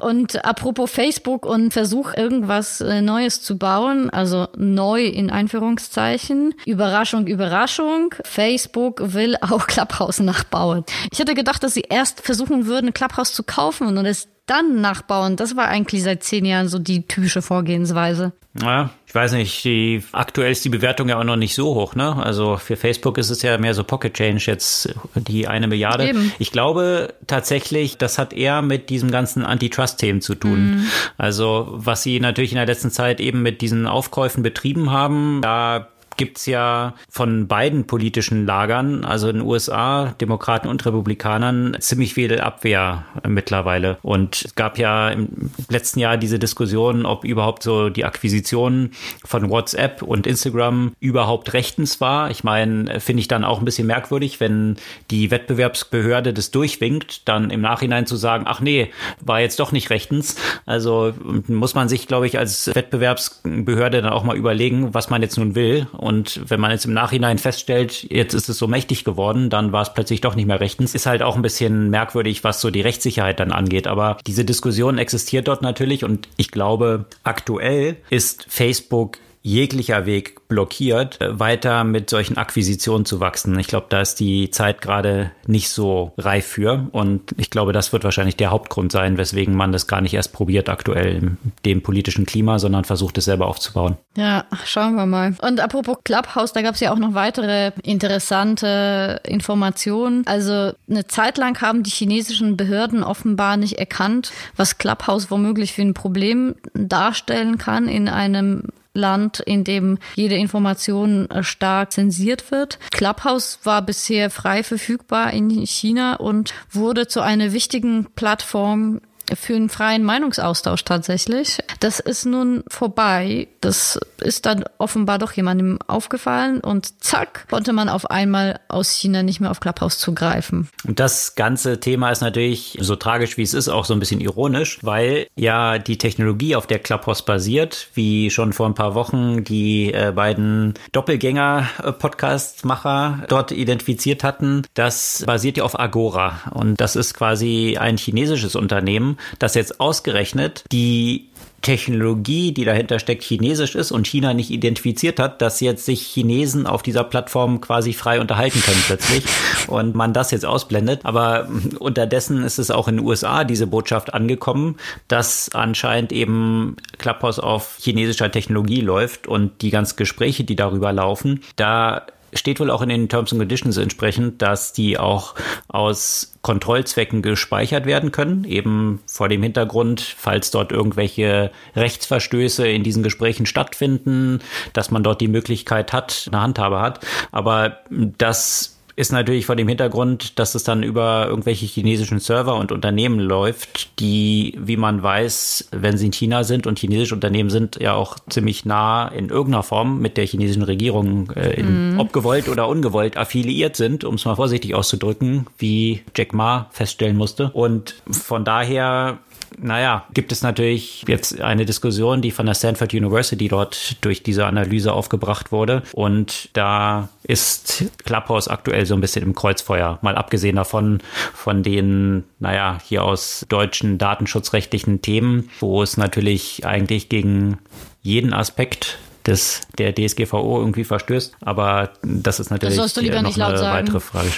Und apropos Facebook und Versuch, irgendwas Neues zu bauen, also neu in Anführungszeichen. Überraschung, Überraschung, Facebook will auch Clubhouse nachbauen. Ich hätte gedacht, dass sie erst versuchen würden, Clubhouse zu kaufen und es dann nachbauen. Das war eigentlich seit zehn Jahren so die typische Vorgehensweise. Ja, ich weiß nicht, die, aktuell ist die Bewertung ja auch noch nicht so hoch, ne? Also für Facebook ist es ja mehr so Pocket Change jetzt, die eine Milliarde. Eben. Ich glaube tatsächlich, das hat eher mit diesem ganzen Antitrust-Themen zu tun. Mhm. Also was sie natürlich in der letzten Zeit eben mit diesen Aufkäufen betrieben haben, da gibt es ja von beiden politischen Lagern, also in den U S A, Demokraten und Republikanern, ziemlich viel Abwehr mittlerweile. Und es gab ja im letzten Jahr diese Diskussion, ob überhaupt so die Akquisition von WhatsApp und Instagram überhaupt rechtens war. Ich meine, finde ich dann auch ein bisschen merkwürdig, wenn die Wettbewerbsbehörde das durchwinkt, dann im Nachhinein zu sagen, ach nee, war jetzt doch nicht rechtens. Also muss man sich, glaube ich, als Wettbewerbsbehörde dann auch mal überlegen, was man jetzt nun will. Und wenn man jetzt im Nachhinein feststellt, jetzt ist es so mächtig geworden, dann war es plötzlich doch nicht mehr rechtens. Ist halt auch ein bisschen merkwürdig, was so die Rechtssicherheit dann angeht. Aber diese Diskussion existiert dort natürlich. Und ich glaube, aktuell ist Facebook jeglicher Weg blockiert, weiter mit solchen Akquisitionen zu wachsen. Ich glaube, da ist die Zeit gerade nicht so reif für. Und ich glaube, das wird wahrscheinlich der Hauptgrund sein, weswegen man das gar nicht erst probiert aktuell in dem politischen Klima, sondern versucht, es selber aufzubauen. Ja, schauen wir mal. Und apropos Clubhouse, da gab es ja auch noch weitere interessante Informationen. Also eine Zeit lang haben die chinesischen Behörden offenbar nicht erkannt, was Clubhouse womöglich für ein Problem darstellen kann in einem Land, in dem jede Information stark zensiert wird. Clubhouse war bisher frei verfügbar in China und wurde zu einer wichtigen Plattform für einen freien Meinungsaustausch tatsächlich. Das ist nun vorbei. Das ist dann offenbar doch jemandem aufgefallen und zack, konnte man auf einmal aus China nicht mehr auf Clubhouse zugreifen. Und das ganze Thema ist natürlich, so tragisch wie es ist, auch so ein bisschen ironisch, weil ja die Technologie, auf der Clubhouse basiert, wie schon vor ein paar Wochen die äh, beiden Doppelgänger-Podcast-Macher dort identifiziert hatten, das basiert ja auf Agora. Und das ist quasi ein chinesisches Unternehmen, dass jetzt ausgerechnet die Technologie, die dahinter steckt, chinesisch ist und China nicht identifiziert hat, dass jetzt sich Chinesen auf dieser Plattform quasi frei unterhalten können plötzlich und man das jetzt ausblendet. Aber unterdessen ist es auch in den U S A diese Botschaft angekommen, dass anscheinend eben Clubhouse auf chinesischer Technologie läuft und die ganzen Gespräche, die darüber laufen, da steht wohl auch in den Terms and Conditions entsprechend, dass die auch aus Kontrollzwecken gespeichert werden können, eben vor dem Hintergrund, falls dort irgendwelche Rechtsverstöße in diesen Gesprächen stattfinden, dass man dort die Möglichkeit hat, eine Handhabe hat. Aber das ist natürlich vor dem Hintergrund, dass es dann über irgendwelche chinesischen Server und Unternehmen läuft, die, wie man weiß, wenn sie in China sind und chinesische Unternehmen sind, ja auch ziemlich nah in irgendeiner Form mit der chinesischen Regierung, äh, in, mm. ob gewollt oder ungewollt, affiliiert sind, um es mal vorsichtig auszudrücken, wie Jack Ma feststellen musste. Und von daher, naja, gibt es natürlich jetzt eine Diskussion, die von der Stanford University dort durch diese Analyse aufgebracht wurde. Und da ist Clubhouse aktuell so ein bisschen im Kreuzfeuer. Mal abgesehen davon, von den, naja, hier aus deutschen datenschutzrechtlichen Themen, wo es natürlich eigentlich gegen jeden Aspekt des, der D S G V O irgendwie verstößt. Aber das ist natürlich das noch eine weitere Frage.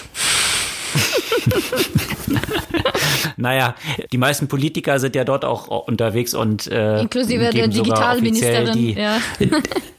Naja, die meisten Politiker sind ja dort auch unterwegs und äh, inklusive der Digitalministerin, die, ja.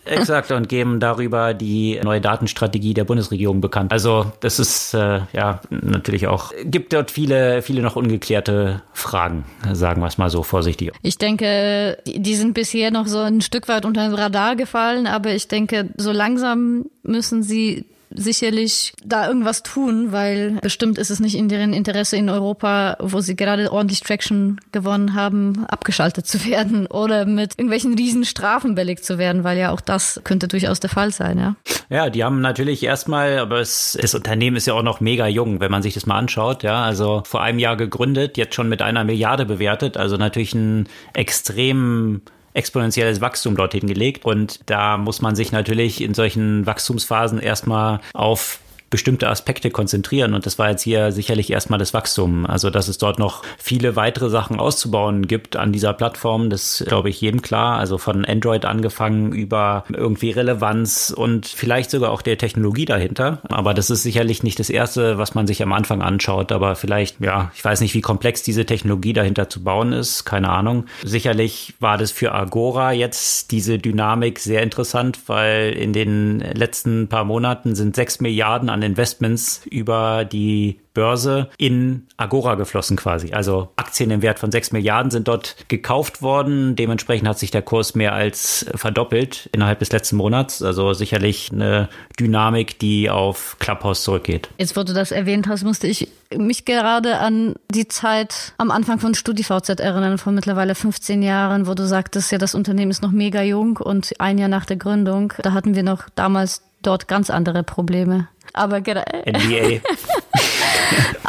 Exakt, und geben darüber die neue Datenstrategie der Bundesregierung bekannt. Also das ist äh, ja natürlich auch, gibt dort viele, viele noch ungeklärte Fragen, sagen wir es mal so vorsichtig. Ich denke, die sind bisher noch so ein Stück weit unter das Radar gefallen, aber ich denke, so langsam müssen sie sicherlich da irgendwas tun, weil bestimmt ist es nicht in deren Interesse in Europa, wo sie gerade ordentlich Traction gewonnen haben, abgeschaltet zu werden oder mit irgendwelchen riesen Strafen belegt zu werden, weil ja auch das könnte durchaus der Fall sein, ja. Ja, die haben natürlich erstmal, aber es, das Unternehmen ist ja auch noch mega jung, wenn man sich das mal anschaut, ja, also vor einem Jahr gegründet, jetzt schon mit einer Milliarde bewertet, also natürlich ein extrem exponentielles Wachstum dorthin gelegt. Und da muss man sich natürlich in solchen Wachstumsphasen erstmal auf bestimmte Aspekte konzentrieren. Und das war jetzt hier sicherlich erstmal das Wachstum. Also, dass es dort noch viele weitere Sachen auszubauen gibt an dieser Plattform, das ist, glaube ich, jedem klar. Also von Android angefangen über irgendwie Relevanz und vielleicht sogar auch der Technologie dahinter. Aber das ist sicherlich nicht das Erste, was man sich am Anfang anschaut. Aber vielleicht, ja, ich weiß nicht, wie komplex diese Technologie dahinter zu bauen ist. Keine Ahnung. Sicherlich war das für Agora jetzt diese Dynamik sehr interessant, weil in den letzten paar Monaten sind sechs Milliarden an an Investments über die Börse in Agora geflossen quasi. Also Aktien im Wert von sechs Milliarden sind dort gekauft worden. Dementsprechend hat sich der Kurs mehr als verdoppelt innerhalb des letzten Monats. Also sicherlich eine Dynamik, die auf Clubhouse zurückgeht. Jetzt, wo du das erwähnt hast, musste ich mich gerade an die Zeit am Anfang von StudiVZ erinnern, von mittlerweile fünfzehn Jahren, wo du sagtest, ja, das Unternehmen ist noch mega jung und ein Jahr nach der Gründung, da hatten wir noch damals dort ganz andere Probleme. Aber genau. N B A.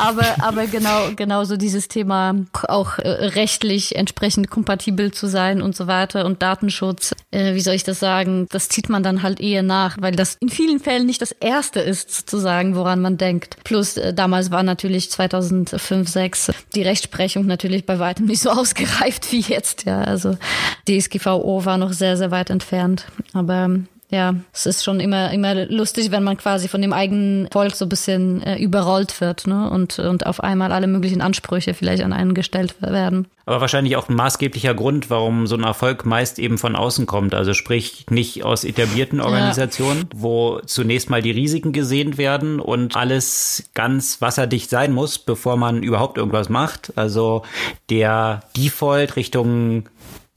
aber aber genau genau so dieses Thema auch äh, rechtlich entsprechend kompatibel zu sein und so weiter und Datenschutz, äh, wie soll ich das sagen, das zieht man dann halt eher nach, weil das in vielen Fällen nicht das Erste ist sozusagen, woran man denkt. Plus äh, damals war natürlich zweitausendfünf, sechs die Rechtsprechung natürlich bei weitem nicht so ausgereift wie jetzt, ja, also D S G V O war noch sehr, sehr weit entfernt, aber ja, es ist schon immer immer lustig, wenn man quasi von dem eigenen Volk so ein bisschen äh, überrollt wird, ne? Und, und auf einmal alle möglichen Ansprüche vielleicht an einen gestellt werden. Aber wahrscheinlich auch ein maßgeblicher Grund, warum so ein Erfolg meist eben von außen kommt. Also sprich nicht aus etablierten Organisationen, ja, wo zunächst mal die Risiken gesehen werden und alles ganz wasserdicht sein muss, bevor man überhaupt irgendwas macht. Also der Default Richtung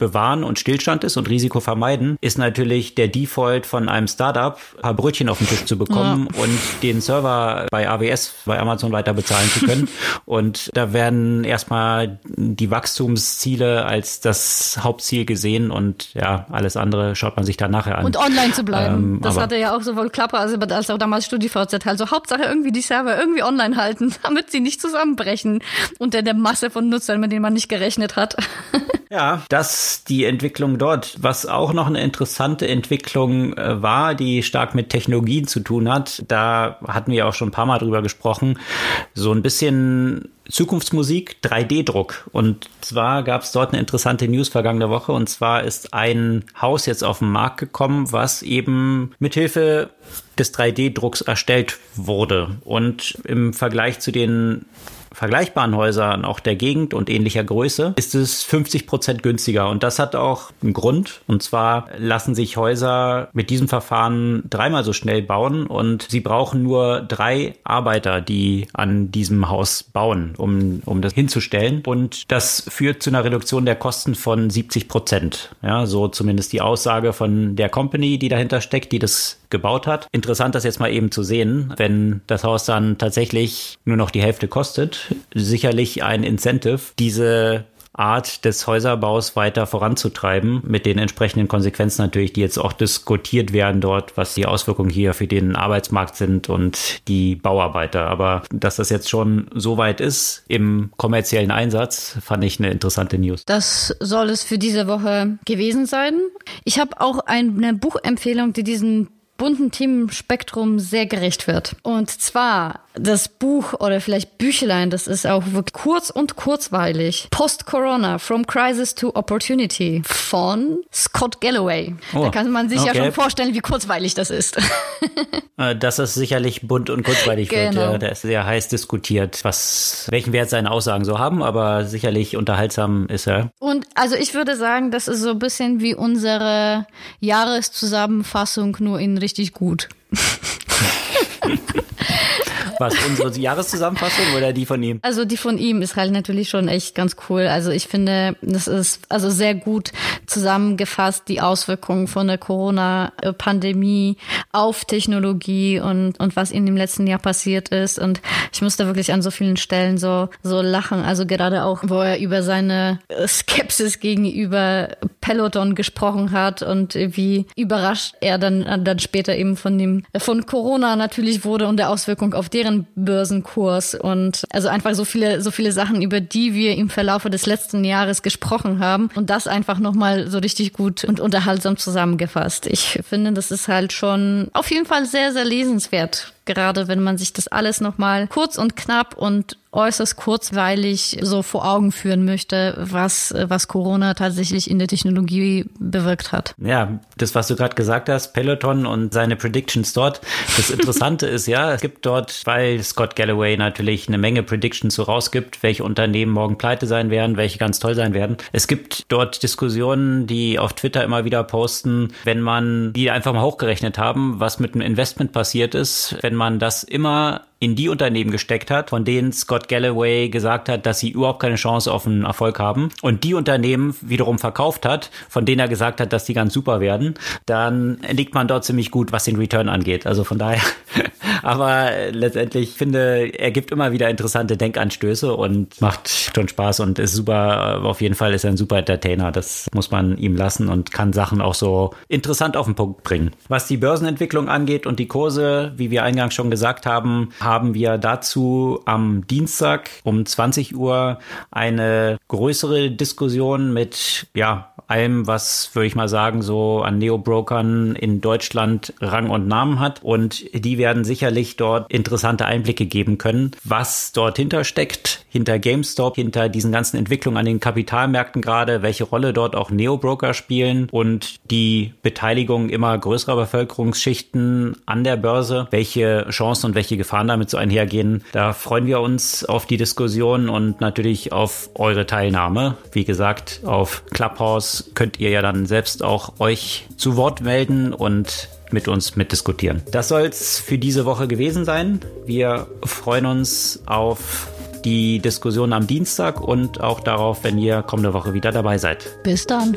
bewahren und Stillstand ist und Risiko vermeiden, ist natürlich der Default von einem Startup, ein paar Brötchen auf den Tisch zu bekommen ja. und den Server bei A W S, bei Amazon weiter bezahlen zu können. Und da werden erstmal die Wachstumsziele als das Hauptziel gesehen und ja, alles andere schaut man sich dann nachher an. Und online zu bleiben. Ähm, das hatte ja auch sowohl Klapper als, als auch damals StudiVZ. Also Hauptsache irgendwie die Server irgendwie online halten, damit sie nicht zusammenbrechen unter der Masse von Nutzern, mit denen man nicht gerechnet hat. Ja, das die Entwicklung dort. Was auch noch eine interessante Entwicklung äh, war, die stark mit Technologien zu tun hat, da hatten wir auch schon ein paar Mal drüber gesprochen, so ein bisschen Zukunftsmusik, drei D Druck. Und zwar gab es dort eine interessante News vergangene Woche. Und zwar ist ein Haus jetzt auf den Markt gekommen, was eben mithilfe des drei D Drucks erstellt wurde. Und im Vergleich zu den vergleichbaren Häusern auch der Gegend und ähnlicher Größe ist es fünfzig Prozent günstiger. Und das hat auch einen Grund. Und zwar lassen sich Häuser mit diesem Verfahren dreimal so schnell bauen und sie brauchen nur drei Arbeiter, die an diesem Haus bauen, um, um das hinzustellen. Und das führt zu einer Reduktion der Kosten von siebzig Prozent. Ja, so zumindest die Aussage von der Company, die dahinter steckt, die das gebaut hat. Interessant, das jetzt mal eben zu sehen, wenn das Haus dann tatsächlich nur noch die Hälfte kostet. Sicherlich ein Incentive, diese Art des Häuserbaus weiter voranzutreiben, mit den entsprechenden Konsequenzen natürlich, die jetzt auch diskutiert werden dort, was die Auswirkungen hier für den Arbeitsmarkt sind und die Bauarbeiter. Aber dass das jetzt schon so weit ist im kommerziellen Einsatz, fand ich eine interessante News. Das soll es für diese Woche gewesen sein. Ich habe auch eine Buchempfehlung, die diesen bunten Themenspektrum sehr gerecht wird. Und zwar das Buch oder vielleicht Büchlein, das ist auch wirklich kurz und kurzweilig. Post-Corona, From Crisis to Opportunity von Scott Galloway. Oh, da kann man sich okay. ja schon vorstellen, wie kurzweilig das ist. Dass es sicherlich bunt und kurzweilig genau. wird. Ja, da ist sehr heiß diskutiert, was, welchen Wert seine Aussagen so haben, aber sicherlich unterhaltsam ist er. Und also ich würde sagen, das ist so ein bisschen wie unsere Jahreszusammenfassung, nur in Richtung richtig gut. Was, unsere Jahreszusammenfassung oder die von ihm? Also die von ihm ist halt natürlich schon echt ganz cool. Also ich finde, das ist also sehr gut zusammengefasst, die Auswirkungen von der Corona-Pandemie auf Technologie und, und was in dem letzten Jahr passiert ist. Und ich musste wirklich an so vielen Stellen so, so lachen. Also gerade auch, wo er über seine Skepsis gegenüber Peloton gesprochen hat und wie überrascht er dann, dann später eben von dem, von Corona natürlich wurde und der Auswirkung auf deren Börsenkurs und also einfach so viele, so viele Sachen, über die wir im Verlaufe des letzten Jahres gesprochen haben und das einfach nochmal so richtig gut und unterhaltsam zusammengefasst. Ich finde, das ist halt schon auf jeden Fall sehr, sehr lesenswert. Gerade wenn man sich das alles nochmal kurz und knapp und äußerst kurzweilig so vor Augen führen möchte, was, was Corona tatsächlich in der Technologie bewirkt hat. Ja, das, was du gerade gesagt hast, Peloton und seine Predictions dort. Das Interessante ist ja, es gibt dort, weil Scott Galloway natürlich eine Menge Predictions so rausgibt, welche Unternehmen morgen pleite sein werden, welche ganz toll sein werden. Es gibt dort Diskussionen, die auf Twitter immer wieder posten, wenn man die einfach mal hochgerechnet haben, was mit einem Investment passiert ist, wenn man das immer in die Unternehmen gesteckt hat, von denen Scott Galloway gesagt hat, dass sie überhaupt keine Chance auf einen Erfolg haben und die Unternehmen wiederum verkauft hat, von denen er gesagt hat, dass die ganz super werden, dann liegt man dort ziemlich gut, was den Return angeht. Also von daher, aber letztendlich finde, er gibt immer wieder interessante Denkanstöße und macht schon Spaß und ist super, auf jeden Fall ist er ein super Entertainer, das muss man ihm lassen und kann Sachen auch so interessant auf den Punkt bringen. Was die Börsenentwicklung angeht und die Kurse, wie wir eingangs schon gesagt haben, haben wir dazu am Dienstag um zwanzig Uhr eine größere Diskussion mit ja, allem, was, würde ich mal sagen, so an Neobrokern in Deutschland Rang und Namen hat. Und die werden sicherlich dort interessante Einblicke geben können, was dort hintersteckt, hinter GameStop, hinter diesen ganzen Entwicklungen an den Kapitalmärkten gerade, welche Rolle dort auch Neobroker spielen und die Beteiligung immer größerer Bevölkerungsschichten an der Börse, welche Chancen und welche Gefahren damit so einhergehen. Da freuen wir uns auf die Diskussion und natürlich auf eure Teilnahme. Wie gesagt, auf Clubhouse könnt ihr ja dann selbst auch euch zu Wort melden und mit uns mitdiskutieren. Das soll es für diese Woche gewesen sein. Wir freuen uns auf die Diskussion am Dienstag und auch darauf, wenn ihr kommende Woche wieder dabei seid. Bis dann.